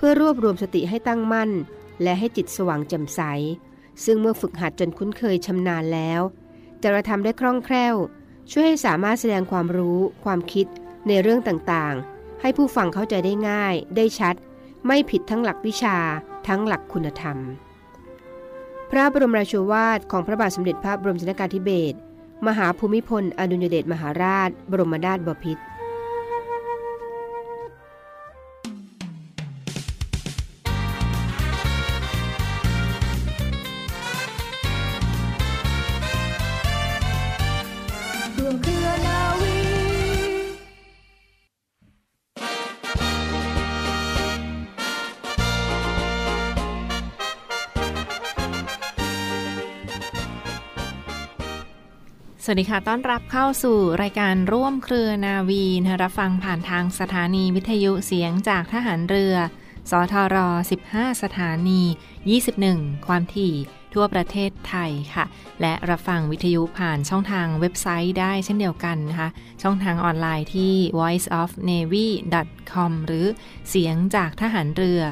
เพื่อรวบรวมสติให้ตั้งมั่นและให้จิตสว่างแจ่มใสซึ่งเมื่อฝึกหัดจนคุ้นเคยชำนาญแล้วจะกระทำได้คล่องแคล่วช่วยให้สามารถแสดงความรู้ความคิดในเรื่องต่างๆให้ผู้ฟังเข้าใจได้ง่ายได้ชัดไม่ผิดทั้งหลักวิชาทั้งหลักคุณธรรมพระบรมราโชวาทของพระบาทสมเด็จพระบรมชนกาธิเบศรมหาภูมิพลอดุลยเดชมหาราชบรมนาถบพิตรสวัสดีค่ะต้อนรับเข้าสู่รายการร่วมเครือนาวีรับฟังผ่านทางสถานีวิทยุเสียงจากทหารเรือสทร15สถานี21ความถี่ทั่วประเทศไทยค่ะและรับฟังวิทยุผ่านช่องทางเว็บไซต์ได้เช่นเดียวกันนะคะช่องทางออนไลน์ที่ voiceofnavy.com หรือเสียงจากทหารเรือ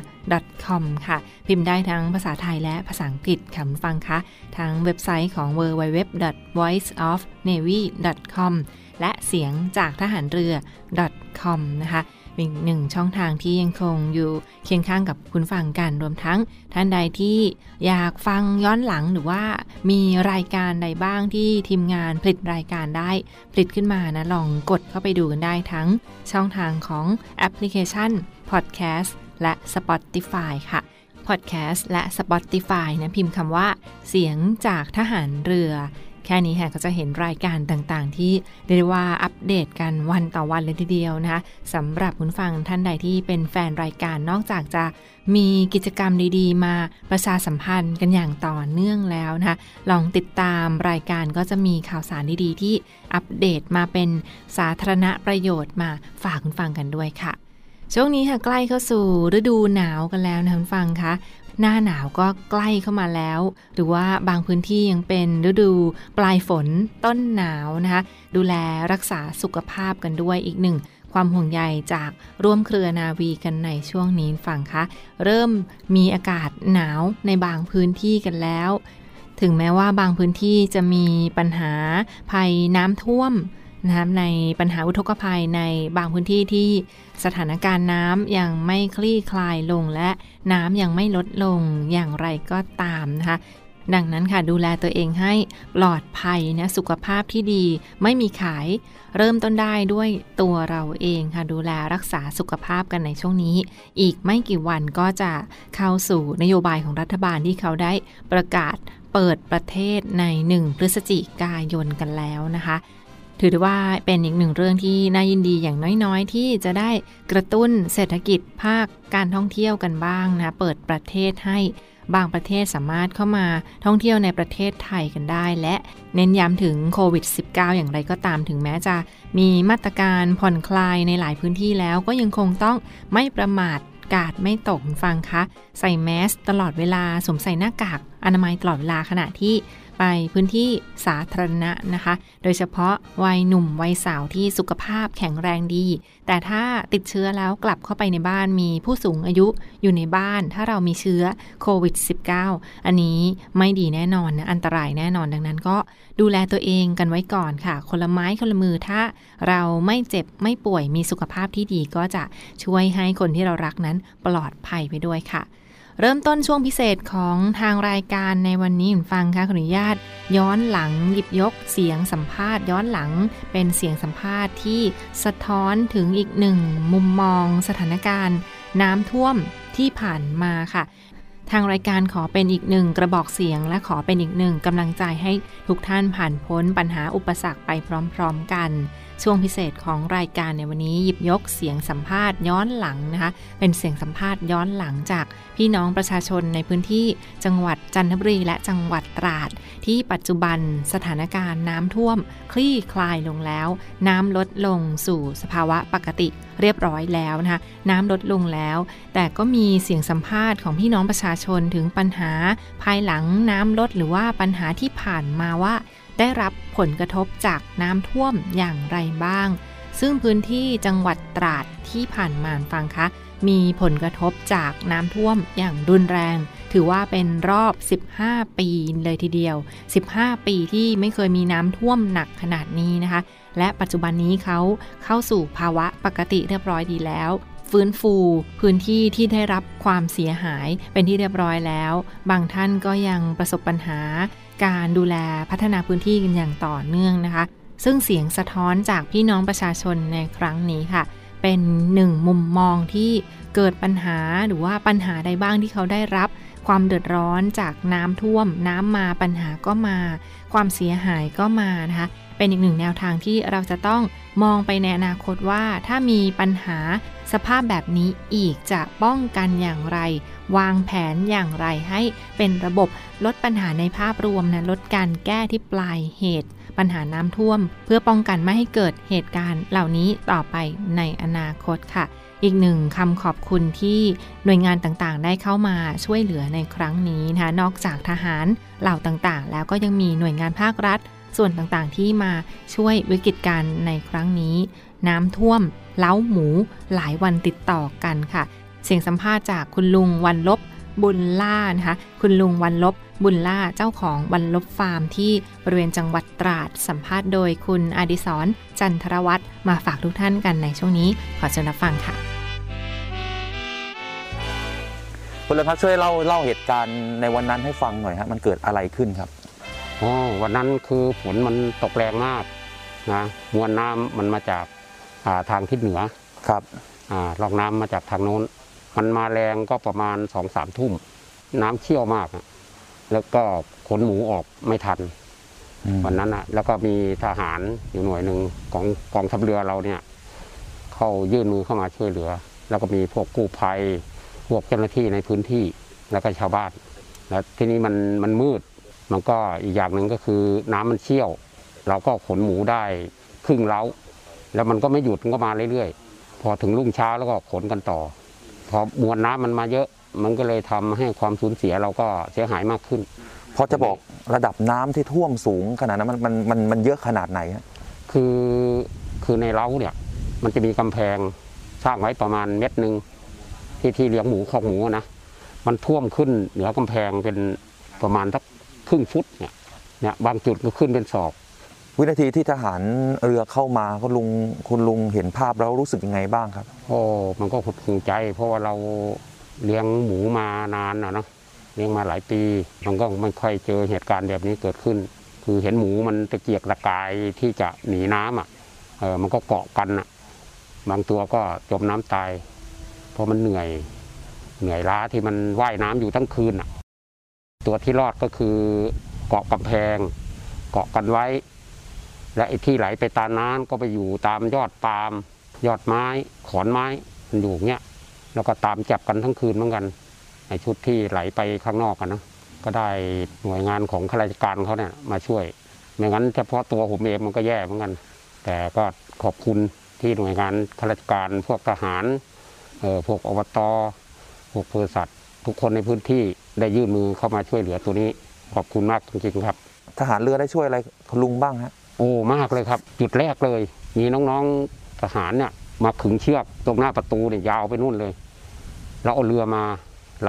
.com ค่ะพิมพ์ได้ทั้งภาษาไทยและภาษาอังกฤษค่ะฟังคะทั้งเว็บไซต์ของ www.voiceofnavy.com และเสียงจากทหารเรือ .com นะคะอีกหนึ่งช่องทางที่ยังคงอยู่เคียงข้างกับคุณฟังกันรวมทั้งท่านใดที่อยากฟังย้อนหลังหรือว่ามีรายการใดบ้างที่ทีมงานผลิตรายการได้ผลิตขึ้นมานะลองกดเข้าไปดูกันได้ทั้งช่องทางของแอปพลิเคชัน Podcast และ Spotify ค่ะ Podcast และ Spotify นะพิมพ์คำว่าเสียงจากทหารเรือแค่นี้ค่ะก็จะเห็นรายการต่างๆที่เรียกว่าอัปเดตกันวันต่อวันเลยทีเดียวนะคะสำหรับคุณฟังท่านใดที่เป็นแฟนรายการนอกจากจะมีกิจกรรมดีๆมาประชาสัมพันธ์กันอย่างต่อเนื่องแล้วนะคะลองติดตามรายการก็จะมีข่าวสารดีๆที่อัปเดตมาเป็นสาธารณประโยชน์มาฝากคุณฟังกันด้วยค่ะช่วงนี้ค่ะใกล้เข้าสู่ฤดูหนาวกันแล้วนะคุณฟังคะหน้าหนาวก็ใกล้เข้ามาแล้วหรือว่าบางพื้นที่ยังเป็นฤดูปลายฝนต้นหนาวนะคะดูแลรักษาสุขภาพกันด้วยอีกหนึ่งความห่วงใยจากร่วมเครือนาวีกันในช่วงนี้ฟังคะเริ่มมีอากาศหนาวในบางพื้นที่กันแล้วถึงแม้ว่าบางพื้นที่จะมีปัญหาภัยน้ำท่วมนะคะในปัญหาอุทกภัยในบางพื้นที่ที่สถานการณ์น้ำยังไม่คลี่คลายลงและน้ำยังไม่ลดลงอย่างไรก็ตามนะคะดังนั้นค่ะดูแลตัวเองให้ปลอดภัยนะสุขภาพที่ดีไม่มีขายเริ่มต้นได้ด้วยตัวเราเองค่ะดูแลรักษาสุขภาพกันในช่วงนี้อีกไม่กี่วันก็จะเข้าสู่นโยบายของรัฐบาลที่เขาได้ประกาศเปิดประเทศใน1พฤศจิกายนกันแล้วนะคะถือได้ว่าเป็นอีกหนึ่งเรื่องที่น่ายินดีอย่างน้อยๆที่จะได้กระตุ้นเศรษฐกิจภาคการท่องเที่ยวกันบ้างนะเปิดประเทศให้บางประเทศสามารถเข้ามาท่องเที่ยวในประเทศไทยกันได้และเน้นย้ำถึงโควิด -19 อย่างไรก็ตามถึงแม้จะมีมาตรการผ่อนคลายในหลายพื้นที่แล้วก็ยังคงต้องไม่ประมาทกาดไม่ตกฟังคะใส่แมสตลอดเวลาสวมใส่หน้ากากอนามัยตลอดเวลาขณะที่ไปพื้นที่สาธารณะนะคะโดยเฉพาะวัยหนุ่มวัยสาวที่สุขภาพแข็งแรงดีแต่ถ้าติดเชื้อแล้วกลับเข้าไปในบ้านมีผู้สูงอายุอยู่ในบ้านถ้าเรามีเชื้อโควิด -19 อันนี้ไม่ดีแน่นอนนะอันตรายแน่นอนดังนั้นก็ดูแลตัวเองกันไว้ก่อนค่ะคนละไม้คนละมือถ้าเราไม่เจ็บไม่ป่วยมีสุขภาพที่ดีก็จะช่วยให้คนที่เรารักนั้นปลอดภัยไปด้วยค่ะเริ่มต้นช่วงพิเศษของทางรายการในวันนี้คุณฟังค่ะขออนุญาตย้อนหลังหยิบยกเสียงสัมภาษณ์ย้อนหลังเป็นเสียงสัมภาษณ์ที่สะท้อนถึงอีกหนึ่งมุมมองสถานการณ์น้ำท่วมที่ผ่านมาค่ะทางรายการขอเป็นอีกหนึ่งกระบอกเสียงและขอเป็นอีกหนึ่งกำลังใจให้ทุกท่านผ่านพ้นปัญหาอุปสรรคไปพร้อมๆกัน ช่วงพิเศษของรายการในวันนี้หยิบยกเสียงสัมภาษณ์ย้อนหลังนะคะเป็นเสียงสัมภาษณ์ย้อนหลังจากพี่น้องประชาชนในพื้นที่จังหวัดจันทบุรีและจังหวัดตราดที่ปัจจุบันสถานการณ์น้ำท่วมคลี่คลายลงแล้วน้ำลดลงสู่สภาวะปกติเรียบร้อยแล้วนะคะน้ำลดลงแล้วแต่ก็มีเสียงสัมภาษณ์ของพี่น้องประชาชนถึงปัญหาภายหลังน้ำลดหรือว่าปัญหาที่ผ่านมาว่าได้รับผลกระทบจากน้ำท่วมอย่างไรบ้างซึ่งพื้นที่จังหวัดตราดที่ผ่านมาฟังคะมีผลกระทบจากน้ำท่วมอย่างรุนแรงถือว่าเป็นรอบ15ปีเลยทีเดียว15ปีที่ไม่เคยมีน้ำท่วมหนักขนาดนี้นะคะและปัจจุบันนี้เขาเข้าสู่ภาวะปกติเรียบร้อยดีแล้วฟื้นฟูพื้นที่ที่ได้รับความเสียหายเป็นที่เรียบร้อยแล้วบางท่านก็ยังประสบปัญหาการดูแลพัฒนาพื้นที่กันอย่างต่อเนื่องนะคะซึ่งเสียงสะท้อนจากพี่น้องประชาชนในครั้งนี้ค่ะเป็นหนึ่งมุมมองที่เกิดปัญหาหรือว่าปัญหาใดบ้างที่เขาได้รับความเดือดร้อนจากน้ำท่วมน้ำมาปัญหาก็มาความเสียหายก็มานะคะเป็นอีกหนึ่งแนวทางที่เราจะต้องมองไปในอนาคตว่าถ้ามีปัญหาสภาพแบบนี้อีกจะป้องกันอย่างไรวางแผนอย่างไรให้เป็นระบบลดปัญหาในภาพรวมลดการแก้ที่ปลายเหตุปัญหาน้ำท่วมเพื่อป้องกันไม่ให้เกิดเหตุการณ์เหล่านี้ต่อไปในอนาคตค่ะอีกหนึ่งคำขอบคุณที่หน่วยงานต่างๆได้เข้ามาช่วยเหลือในครั้งนี้นะคะนอกจากทหารเหล่าต่างๆแล้วก็ยังมีหน่วยงานภาครัฐส่วนต่างๆที่มาช่วยวิกฤตการณ์ในครั้งนี้น้ำท่วมเล้าหมูหลายวันติดต่อกันค่ะเสียงสัมภาษณ์จากคุณลุงวันลบบุญล่านะคะคุณลุงวันลบบุญล่าเจ้าของวันลบฟาร์มที่บริเวณจังหวัดตราดสัมภาษณ์โดยคุณอดิศรจันทรวัฒน์มาฝากทุกท่านกันในช่วงนี้ขอเชิญรับฟังค่ะคุณเลยพักช่วยเล่าเหตุการณ์ในวันนั้นให้ฟังหน่อยครับมันเกิดอะไรขึ้นครับวันนั้นคือฝนมันตกแรงมากนะมวลน้ำมันมาจากทางทิศเหนือครับรองน้ำมาจากทางโน้นมันมาแรงก็ประมาณ 2-3 ทุ่มน้ำเชี่ยวมากแล้วก็ขนหมูออกไม่ทันวันนั้นอ่ะแล้วก็มีทหารอยู่หน่วยหนึ่งของกองทัพเรือเราเนี่ยเข้ายื่นมือเข้ามาช่วยเหลือแล้วก็มีพวกกู้ภัยพวกเจ้าหน้าที่ในพื้นที่แล้วก็ชาวบ้านแล้วทีนี้มันมืดมันก็อีกอย่างหนึ่งก็คือน้ำมันเชี่ยวเราก็ขนหมูได้ครึ่งเล้าแล้วมันก็ไม่หยุดมันก็มาเรื่อยๆพอถึงรุ่งเช้าแล้วก็ขนกันต่อพอมวลน้ำมันมาเยอะมันก็เลยทำให้ความสูญเสียเราก็เสียหายมากขึ้นพอจะบอกระดับน้ำที่ท่วมสูงขนาดนั้นมันเยอะขนาดไหนฮะคือในเล้าเนี่ยมันจะมีกำแพงสร้างไว้ประมาณเมตรหนึ่งที่เลี้ยงหมูคอกหมูนะมันท่วมขึ้นเหนือกำแพงเป็นประมาณสักครึ่งฟุตเนี่ยบางจุดก็ขึ้นเป็นศอกวินาทีที่ทหารเรือเข้ามาคุณลุงเห็นภาพแล้วรู้สึกยังไงบ้างครับมันก็หดหู่ใจเพราะว่าเราเลี้ยงหมูมานานนะเลี้ยงมาหลายปีมันก็ไม่ค่อยเจอเหตุการณ์แบบนี้เกิดขึ้นคือเห็นหมูมันตะเกียกตะกายที่จะหนีน้ำมันก็เกาะกันบางตัวก็จมน้ำตายเพราะมันเหนื่อยล้าที่มันว่ายน้ำอยู่ทั้งคืนตัวที่รอดก็คือเกาะกำแพงเกาะกันไว้และไอ้ที่ไหลไปตามน้ำก็ไปอยู่ตามยอดปาล์มยอดไม้ขอนไม้มันอยู่เงี้ยแล้วก็ตามจับกันทั้งคืนเหมือนกันไอ้ชุดที่ไหลไปข้างนอกกันนะก็ได้หน่วยงานของข้าราชการเขาเนี่ยมาช่วยไม่งั้นเฉพาะตัวผมเองมันก็แย่เหมือนกันแต่ก็ขอบคุณที่หน่วยงานข้าราชการพวกทหารพวกอบต.พวกเภสัชทุกคนในพื้นที่ได้ยื่นมือเข้ามาช่วยเหลือตัวนี้ขอบคุณมากจริงๆครับทหารเรือได้ช่วยอะไรคุณลุงบ้างฮะมากเลยครับจุดแรกเลยมีน้องๆทหารเนี่ยมาขึงเชือกตรงหน้าประตูเนี่ยยาวไปนู่นเลยแล้วเอาเรือมา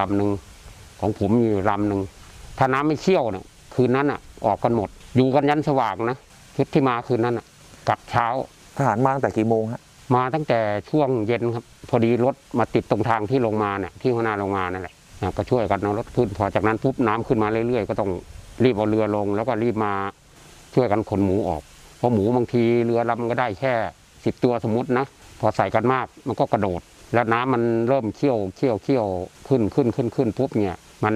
ลำหนึ่งของผมมีลำหนึ่งถ้าน้ำไม่เชี่ยวเนี่ยคืนนั้นออกกันหมดอยู่กันยันสว่างนะชุดที่มาคืนนั้นกลับเช้าทหารมาตั้งแต่กี่โมงฮะมาตั้งแต่ช่วงเย็นครับพอดีรถมาติดตรงทางที่ลงมาเนี่ยที่หัวหน้าลงมานั่นแหละก็ช่วยกันเอารถขึ้นพอจากนั้นปุ๊บน้ำขึ้นมาเรื่อยๆก็ต้องรีบเอาเรือลงแล้วก็รีบมาช่วยกันขนหมูออกเพราะหมูบางทีเรือลำก็ได้แค่10ตัวสมมตินะพอใส่กันมากมันก็กระโดดแล้วน้ำมันเริ่มเชี่ยวขึ้นปุ๊บเนี่ยมัน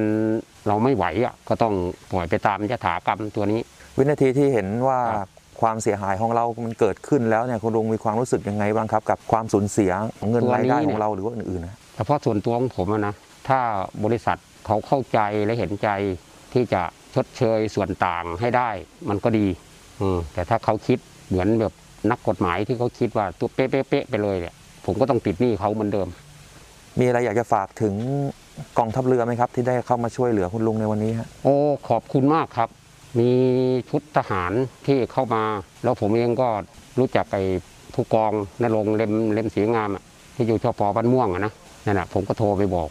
เราไม่ไหวก็ต้องปล่อยไปตามยถากรรมตัวนี้วินาทีที่เห็นว่า ความเสียหายของเรามันเกิดขึ้นแล้วเนี่ยคุณลุงมีความรู้สึกยังไงบ้างครับกับความสูญเสียของเงินรายได้ของเราหรือว่าอื่นๆนะเฉพาะส่วนตัวของผมนะถ้าบริษัทเขาเข้าใจและเห็นใจที่จะชดเชยส่วนต่างให้ได้มันก็ดีแต่ถ้าเขาคิดเหมือนแบบนักกฎหมายที่เขาคิดว่าตัวเป๊ะๆไปเลยเนี่ยผมก็ต้องติดหนี้เขาเหมือนเดิมมีอะไรอยากจะฝากถึงกองทัพเรือไหมครับที่ได้เข้ามาช่วยเหลือคุณลุงในวันนี้ฮะโอ้ขอบคุณมากครับมีชุดทหารที่เข้ามาแล้วผมเองก็รู้จักไอ้ผู้กองนรงค์เล่มสีงามที่อยู่ชป.บ้านม่วงนะนั่นแหละผมก็โทรไปบอก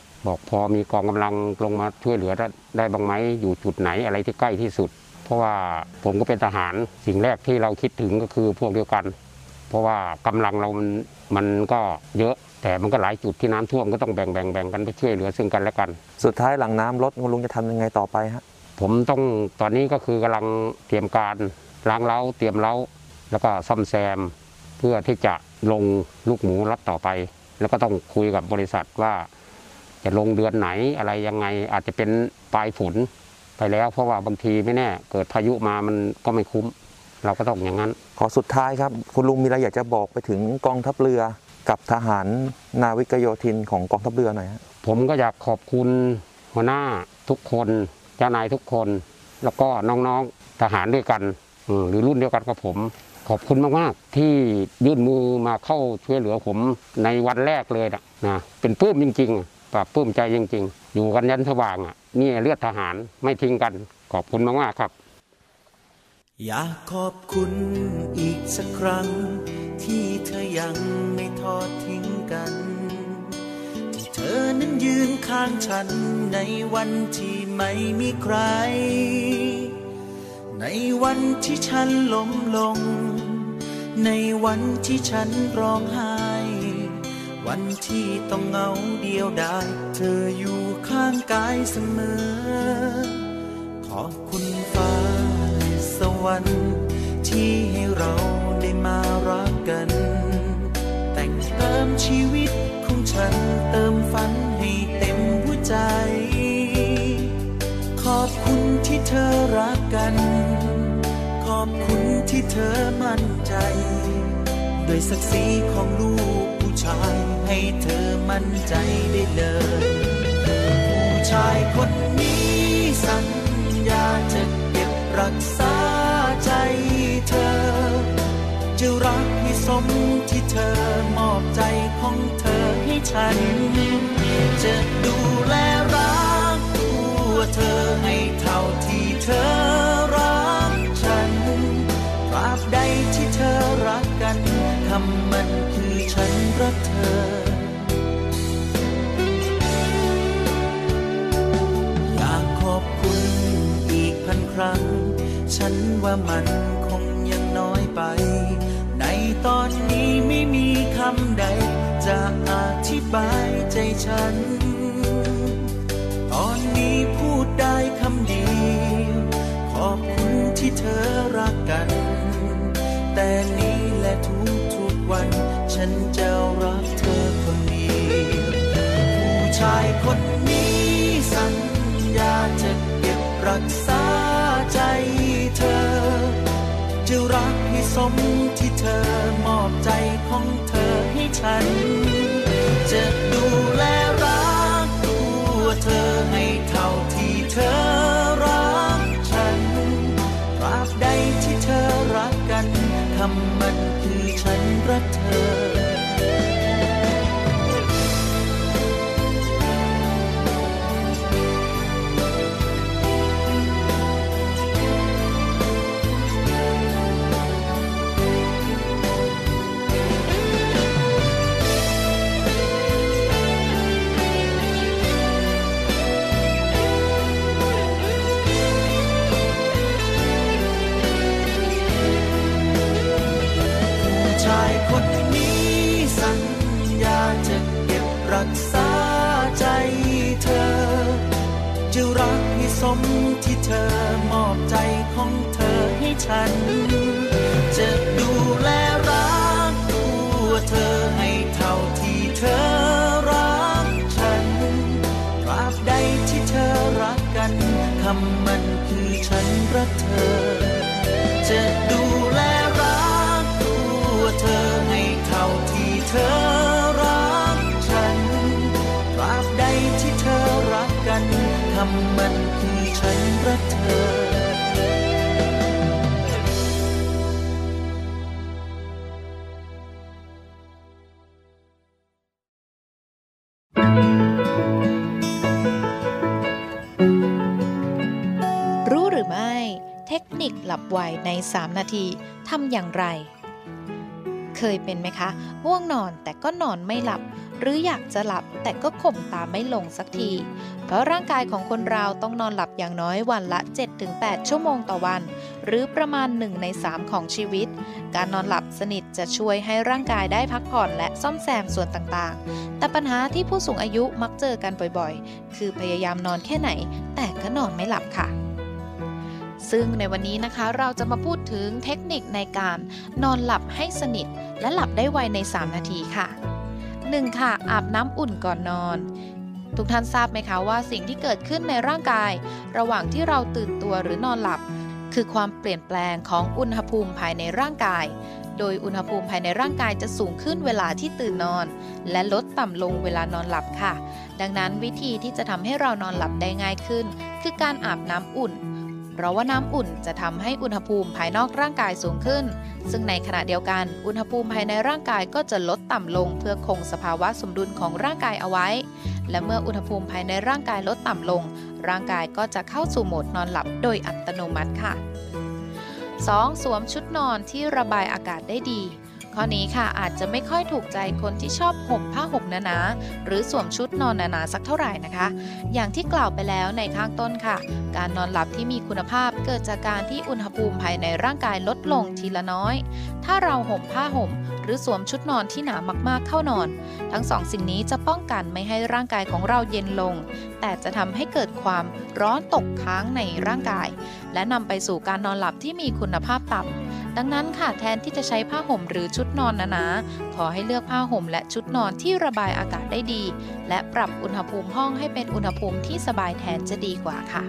พอมีกองกำลังลงมาช่วยเหลือได้บ้างไหมอยู่จุดไหนอะไรที่ใกล้ที่สุดเพราะว่าผมก็เป็นทหารสิ่งแรกที่เราคิดถึงก็คือพวกเดียวกันเพราะว่ากำลังเรามันก็เยอะแต่มันก็หลายจุดที่น้ำท่วมก็ต้องแบ่งกันไปช่วยเหลือซึ่งกันและกันสุดท้ายหลังน้ำลดคุณลุงจะทำยังไงต่อไปฮะผมต้องตอนนี้ก็คือกำลังเตรียมการล้างเล้าเตรียมเล้าแล้วก็ซ่อมแซมเพื่อที่จะลงลูกหมูล็อตต่อไปแล้วก็ต้องคุยกับบริษัทว่าจะลงเดือนไหนอะไรยังไงอาจจะเป็นปลายฝนไปแล้วเพราะว่าบางทีไม่แน่เกิดพายุมามันก็ไม่คุ้มเราก็ต้องอย่างนั้นขอสุดท้ายครับคุณลุงมีอะไรอยากจะบอกไปถึงกองทัพเรือกับทหารนาวิกโยธินของกองทัพเรือหน่อยครับผมก็อยากขอบคุณหัวหน้าทุกคนเจ้านายทุกคนแล้วก็น้องๆทหารด้วยกันหรือรุ่นเดียวกันกับผมขอบคุณมากๆที่ยื่นมือมาเข้าช่วยเหลือผมในวันแรกเลยนะเป็นปลื้มจริงๆปราบปลื้มใจจริงๆอยู่กันยันสว่างนี่เลือดทหารไม่ทิ้งกันขอบคุณมากๆครับอยากขอบคุณอีกสักครั้งที่เธอยังไม่ทอดทิ้งกันที่เธอนั้นยืนข้างฉันในวันที่ไม่มีใครในวันที่ฉันล้มลงในวันที่ฉันร้องไห้วันที่ต้องเหงาเดียวดายเธออยู่ข้างกายเสมอขอบคุณฟ้าสวรรค์ที่ให้เราได้มารักกันแต่งเติมชีวิตของฉันเติมฝันให้เต็มหัวใจขอบคุณที่เธอรักกันขอบคุณที่เธอมั่นใจด้วยศักดิ์ศรีของลูกผู้ชายให้เธอมั่นใจได้เลยผู้ชายคนนี้สัญญาจะเก็บรักษาใจเธอจะรักให้สมที่เธอมอบใจของเธอให้ฉันจะดูแลรักตัวเธอให้เท่าที่เธอรักฉันตราบใดที่เธอรักกันคำมันคือฉันรักเธออยากขอบคุณอีกพันครั้งฉันว่ามันคงยังน้อยไปในตอนนี้ไม่มีคำใดจะอธิบายใจฉันตอนนี้พูดได้คำเดียวขอบคุณที่เธอรักกันแต่นี้และทุกวันฉันจะรักเธอคนเดียวผู้ชายคนนี้สัญญาจะเก็บรักษาใจเธอจะรักให้สมที่เธอมอบใจของเธอให้ฉันจะดูแลรักตัวเธอให้เท่าที่เธอรักฉันตราบใดที่เธอรักกันคำมันคือฉันรักเธอคนนี้สัญญาจะเก็บรักษาใจเธอจะรักให้สมที่เธอมอบใจของเธอให้ฉันจะดูแลรักตัวเธอให้เท่าที่เธอรักฉันตราบใดที่เธอรักกันคำมันคือฉันรักเธอจะดูแล ำมันคือฉันรักเธอหลับไวใน3นาทีทำอย่างไรเคยเป็นไหมคะง่วงนอนแต่ก็นอนไม่หลับหรืออยากจะหลับแต่ก็ข่มตาไม่ลงสักทีเพราะร่างกายของคนเราต้องนอนหลับอย่างน้อยวันละ 7-8 ชั่วโมงต่อวันหรือประมาณ1ใน3ของชีวิตการนอนหลับสนิทจะช่วยให้ร่างกายได้พักผ่อนและซ่อมแซมส่วนต่างๆแต่ปัญหาที่ผู้สูงอายุมักเจอกันบ่อยๆคือพยายามนอนแค่ไหนแต่ก็นอนไม่หลับค่ะซึ่งในวันนี้นะคะเราจะมาพูดถึงเทคนิคในการนอนหลับให้สนิทและหลับได้ไวใน3นาทีค่ะ 1. ค่ะอาบน้ำอุ่นก่อนนอนทุกท่านทราบไหมคะว่าสิ่งที่เกิดขึ้นในร่างกายระหว่างที่เราตื่นตัวหรือนอนหลับคือความเปลี่ยนแปลงของอุณหภูมิภายในร่างกายโดยอุณหภูมิภายในร่างกายจะสูงขึ้นเวลาที่ตื่นนอนและลดต่ำลงเวลานอนหลับค่ะดังนั้นวิธีที่จะทำให้เรานอนหลับได้ง่ายขึ้นคือการอาบน้ำอุ่นเพราะว่าน้ำอุ่นจะทำให้อุณหภูมิภายนอกร่างกายสูงขึ้นซึ่งในขณะเดียวกันอุณหภูมิภายในร่างกายก็จะลดต่ำลงเพื่อคงสภาวะสมดุลของร่างกายเอาไว้และเมื่ออุณหภูมิภายในร่างกายลดต่ำลงร่างกายก็จะเข้าสู่โหมดนอนหลับโดยอัตโนมัติค่ะ 2. สวมชุดนอนที่ระบายอากาศได้ดีข้อนี้ค่ะอาจจะไม่ค่อยถูกใจคนที่ชอบห่มผ้าห่มหนาๆหรือสวมชุดนอนหนาๆสักเท่าไหร่นะคะอย่างที่กล่าวไปแล้วในข้างต้นค่ะการนอนหลับที่มีคุณภาพเกิดจากการที่อุณหภูมิภายในร่างกายลดลงทีละน้อยถ้าเราห่มผ้าห่มหรือสวมชุดนอนที่หนามากๆเข้านอนทั้งสองสิ่งนี้จะป้องกันไม่ให้ร่างกายของเราเย็นลงแต่จะทำให้เกิดความร้อนตกค้างในร่างกายและนำไปสู่การนอนหลับที่มีคุณภาพต่ำดังนั้นค่ะแทนที่จะใช้ผ้าห่มหรือชุดนอนหนาๆขอให้เลือกผ้าห่มและชุดนอนที่ระบายอากาศได้ดีและปรับอุณหภูมิห้องให้เป็นอุณหภูมิที่สบายแทนจะดีกว่าค่ะ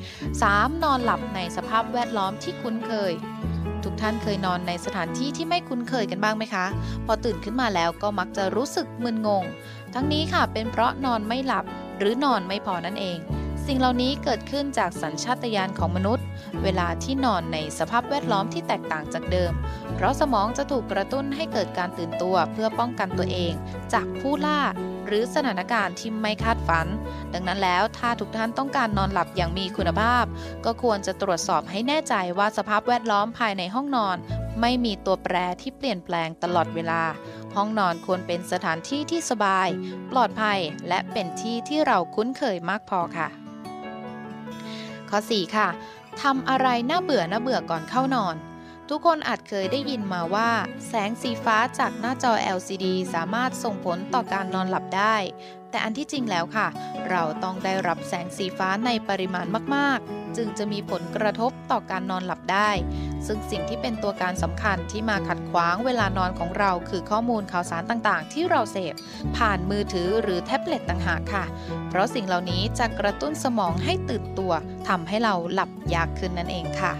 3. นอนหลับในสภาพแวดล้อมที่คุ้นเคยทุกท่านเคยนอนในสถานที่ที่ไม่คุ้นเคยกันบ้างไหมคะพอตื่นขึ้นมาแล้วก็มักจะรู้สึกมึนงงทั้งนี้ค่ะเป็นเพราะนอนไม่หลับหรือนอนไม่พอนั่นเองสิ่งเหล่านี้เกิดขึ้นจากสัญชาตญาณของมนุษย์เวลาที่นอนในสภาพแวดล้อมที่แตกต่างจากเดิมเพราะสมองจะถูกกระตุ้นให้เกิดการตื่นตัวเพื่อป้องกันตัวเองจากผู้ล่าหรือสถานการณ์ที่ไม่คาดฝันดังนั้นแล้วถ้าทุกท่านต้องการนอนหลับอย่างมีคุณภาพก็ควรจะตรวจสอบให้แน่ใจว่าสภาพแวดล้อมภายในห้องนอนไม่มีตัวแปรที่เปลี่ยนแปลงตลอดเวลาห้องนอนควรเป็นสถานที่ที่สบายปลอดภัยและเป็นที่ที่เราคุ้นเคยมากพอค่ะข้อ 4 ค่ะทำอะไรน่าเบื่อก่อนเข้านอนทุกคนอาจเคยได้ยินมาว่าแสงสีฟ้าจากหน้าจอ LCD สามารถส่งผลต่อการนอนหลับได้แต่อันที่จริงแล้วค่ะเราต้องได้รับแสงสีฟ้าในปริมาณมากๆจึงจะมีผลกระทบต่อการนอนหลับได้ซึ่งสิ่งที่เป็นตัวการสำคัญที่มาขัดขวางเวลานอนของเราคือข้อมูลข่าวสารต่างๆที่เราเสพผ่านมือถือหรือแท็บเล็ตต่างหากค่ะเพราะสิ่งเหล่านี้จะกระตุ้นสมองให้ตื่นตัวทำให้เราหลับยากขึ้นนั่นเองค่ะ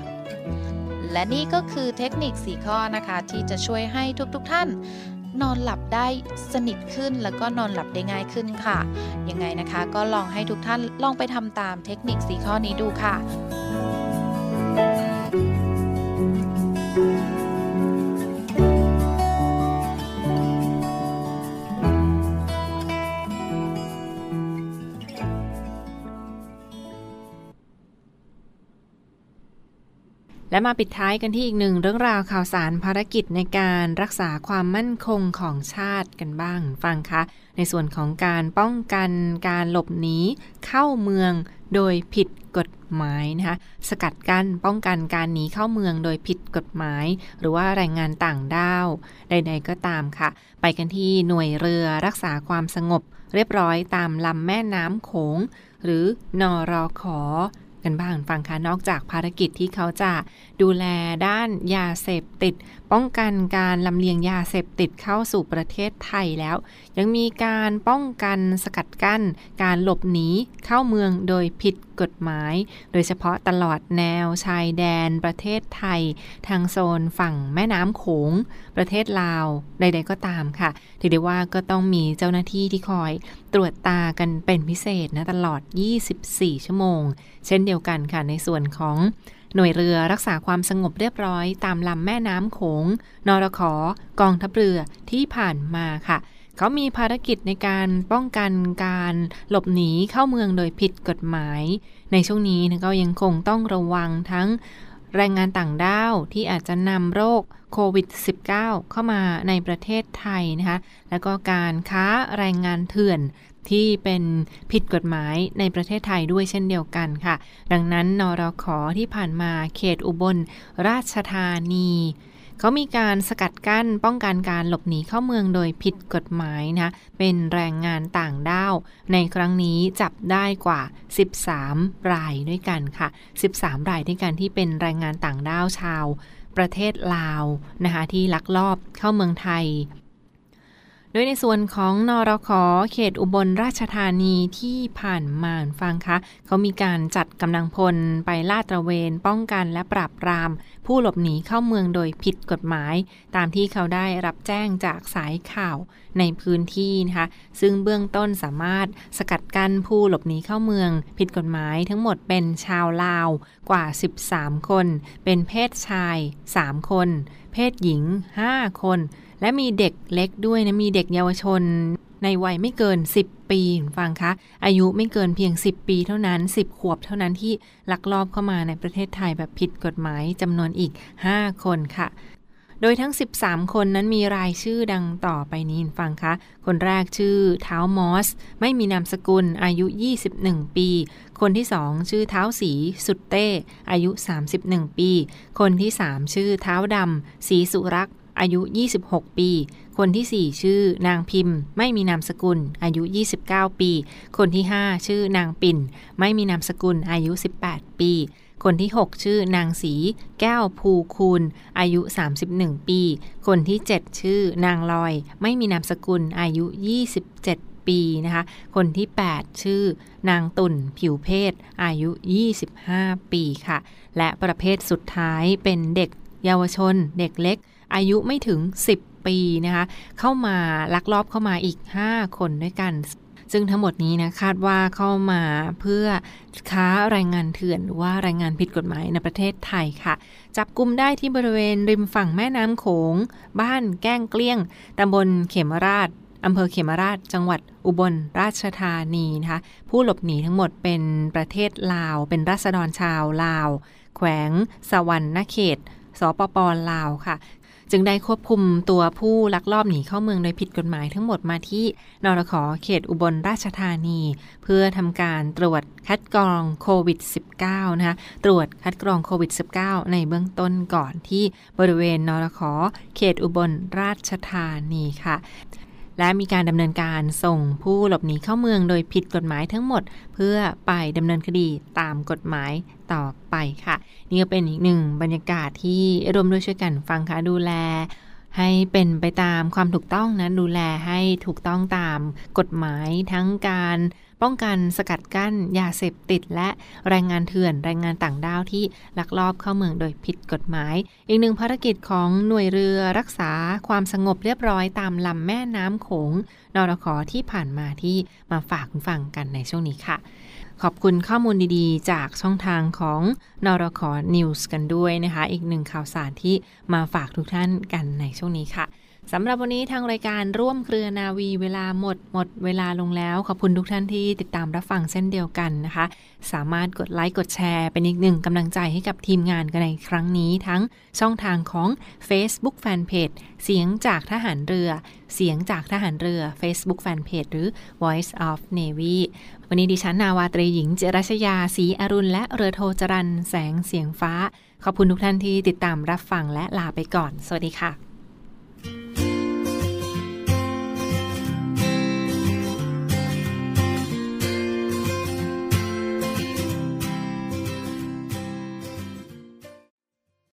และนี่ก็คือเทคนิค4ข้อนะคะที่จะช่วยให้ทุกท่านนอนหลับได้สนิทขึ้นแล้วก็นอนหลับได้ง่ายขึ้นค่ะยังไงนะคะก็ลองให้ทุกท่านลองไปทำตามเทคนิค4ข้อนี้ดูค่ะและมาปิดท้ายกันที่อีกหนึ่งเรื่องราวข่าวสารภารกิจในการรักษาความมั่นคงของชาติกันบ้างฟังคะในส่วนของการป้องกันการหลบหนีเข้าเมืองโดยผิดกฎหมายนะคะสกัดกั้นป้องกันการหนีเข้าเมืองโดยผิดกฎหมายหรือว่าแรงงานต่างด้าวใดๆก็ตามค่ะไปกันที่หน่วยเรือรักษาความสงบเรียบร้อยตามลำแม่น้ำโขงหรือนรข กันบ้างฟังค่ะนอกจากภารกิจที่เขาจะดูแลด้านยาเสพติดป้องกันการลำเลียงยาเสพติดเข้าสู่ประเทศไทยแล้วยังมีการป้องกันสกัดกั้นการหลบหนีเข้าเมืองโดยผิดกฎหมายโดยเฉพาะตลอดแนวชายแดนประเทศไทยทางโซนฝั่งแม่น้ำโขงประเทศลาวใดๆก็ตามค่ะถือได้ว่าก็ต้องมีเจ้าหน้าที่ที่คอยตรวจตากันเป็นพิเศษนะตลอด24ชั่วโมงเช่นเดียวกันค่ะในส่วนของหน่วยเรือรักษาความสงบเรียบร้อยตามลำแม่น้ำโขงนรข.กองทัพเรือที่ผ่านมาค่ะเขามีภารกิจในการป้องกันการหลบหนีเข้าเมืองโดยผิดกฎหมายในช่วงนี้ก็ยังคงต้องระวังทั้งแรงงานต่างด้าวที่อาจจะนำโรคโควิด -19 เข้ามาในประเทศไทยนะคะแล้วก็การค้าแรงงานเถื่อนที่เป็นผิดกฎหมายในประเทศไทยด้วยเช่นเดียวกันค่ะดังนั้นนรข.ที่ผ่านมาเขตอุบลราชธานีเขามีการสกัดกั้นป้องกันการหลบหนีเข้าเมืองโดยผิดกฎหมายนะเป็นแรงงานต่างด้าวในครั้งนี้จับได้กว่า13รายด้วยกันค่ะ13รายด้วยกันที่เป็นแรงงานต่างด้าวชาวประเทศลาวนะคะที่ลักลอบเข้าเมืองไทยโดยในส่วนของนรข.เขตอุบลราชธานีที่ผ่านมาฟังคะเขามีการจัดกำลังพลไปลาดตระเวนป้องกันและปราบปรามผู้หลบหนีเข้าเมืองโดยผิดกฎหมายตามที่เขาได้รับแจ้งจากสายข่าวในพื้นที่นะคะซึ่งเบื้องต้นสามารถสกัดกั้นผู้หลบหนีเข้าเมืองผิดกฎหมายทั้งหมดเป็นชาวลาวกว่า13คนเป็นเพศชาย3คนเพศหญิง5คนและมีเด็กเล็กด้วยนะมีเด็กเยาวชนในวัยไม่เกิน10ปีฟังคะอายุไม่เกินเพียง10ปีเท่านั้น10ขวบเท่านั้นที่ลักลอบเข้ามาในประเทศไทยแบบผิดกฎหมายจำนวนอีก5คนค่ะโดยทั้ง13คนนั้นมีรายชื่อดังต่อไปนี้ฟังคะคนแรกชื่อเท้ามอสไม่มีนามสกุลอายุ21ปีคนที่2ชื่อเท้าสีสุดเต้อายุ31ปีคนที่3ชื่อเท้าดำสีสุรักษ์อายุ26ปีคนที่4ชื่อนางพิมพ์ไม่มีนามสกุลอายุ29ปีคนที่5ชื่อนางปิ่นไม่มีนามสกุลอายุ18ปีคนที่6ชื่อนางสีแก้วภูคูณอายุ31ปีคนที่7ชื่อนางลอยไม่มีนามสกุลอายุ27ปีนะคะคนที่8ชื่อนางตุ่นผิวเพศอายุ25ปีค่ะและประเภทสุดท้ายเป็นเด็กเยาวชนเด็กเล็กอายุไม่ถึง10ปีนะคะเข้ามาลักลอบเข้ามาอีก5คนด้วยกันซึ่งทั้งหมดนี้นะคาดว่าเข้ามาเพื่อค้าแรงงานเถื่อนหรือว่าแรงงานผิดกฎหมายในประเทศไทยค่ะจับกุมได้ที่บริเวณริมฝั่งแม่น้ำโขงบ้านแก้งเกลี้ยงตำบลเขมราชอำเภอเขมราชจังหวัดอุบลราชธานีนะคะผู้หลบหนีทั้งหมดเป็นประเทศลาวเป็นราษฎรชาวลาวแขวงสะหวรรณเขตสปป.ลาวค่ะจึงได้ควบคุมตัวผู้ลักลอบหนีเข้าเมืองโดยผิดกฎหมายทั้งหมดมาที่นรข.เขตอุบลราชธานีเพื่อทำการตรวจคัดกรองโควิด -19 นะคะตรวจคัดกรองโควิด -19 ในเบื้องต้นก่อนที่บริเวณนรข.เขตอุบลราชธานีค่ะและมีการดำเนินการส่งผู้หลบหนีเข้าเมืองโดยผิดกฎหมายทั้งหมดเพื่อไปดำเนินคดีตามกฎหมายต่อไปค่ะนี่ก็เป็นอีกหนึ่งบรรยากาศที่ร่วมด้วยช่วยกันฟังค่ะดูแลให้เป็นไปตามความถูกต้องนะดูแลให้ถูกต้องตามกฎหมายทั้งการป้องกันสกัดกั้นยาเสพติดและแรงงานเถื่อนแรงงานต่างด้าวที่ลักลอบเข้าเมืองโดยผิดกฎหมายอีกหนึ่งภารกิจของหน่วยเรือรักษาความสงบเรียบร้อยตามลำแม่น้ำโขงนรข.ที่ผ่านมาที่มาฝากคุณฟังกันในช่วงนี้ค่ะขอบคุณข้อมูลดีๆจากช่องทางของนรข.นิวส์กันด้วยนะคะอีกหนึ่งข่าวสารที่มาฝากทุกท่านกันในช่วงนี้ค่ะสำหรับวันนี้ทางรายการร่วมเครือนาวีเวลาหมดเวลาลงแล้วขอบคุณทุกท่านที่ติดตามรับฟังเช่นเดียวกันนะคะสามารถกดไลค์กดแชร์เป็นอีกหนึ่งกำลังใจให้กับทีมงานกันในครั้งนี้ทั้งช่องทางของ Facebook Fanpage เสียงจากทหารเรือเสียงจากทหารเรือ Facebook Fanpage หรือ Voice of Navy วันนี้ดิฉันนาวาตรีหญิงเจรัชยาศรีอรุณและเรือโทจรัญแสงเสียงฟ้าขอบคุณทุกท่านที่ติดตามรับฟังและลาไปก่อนสวัสดีค่ะ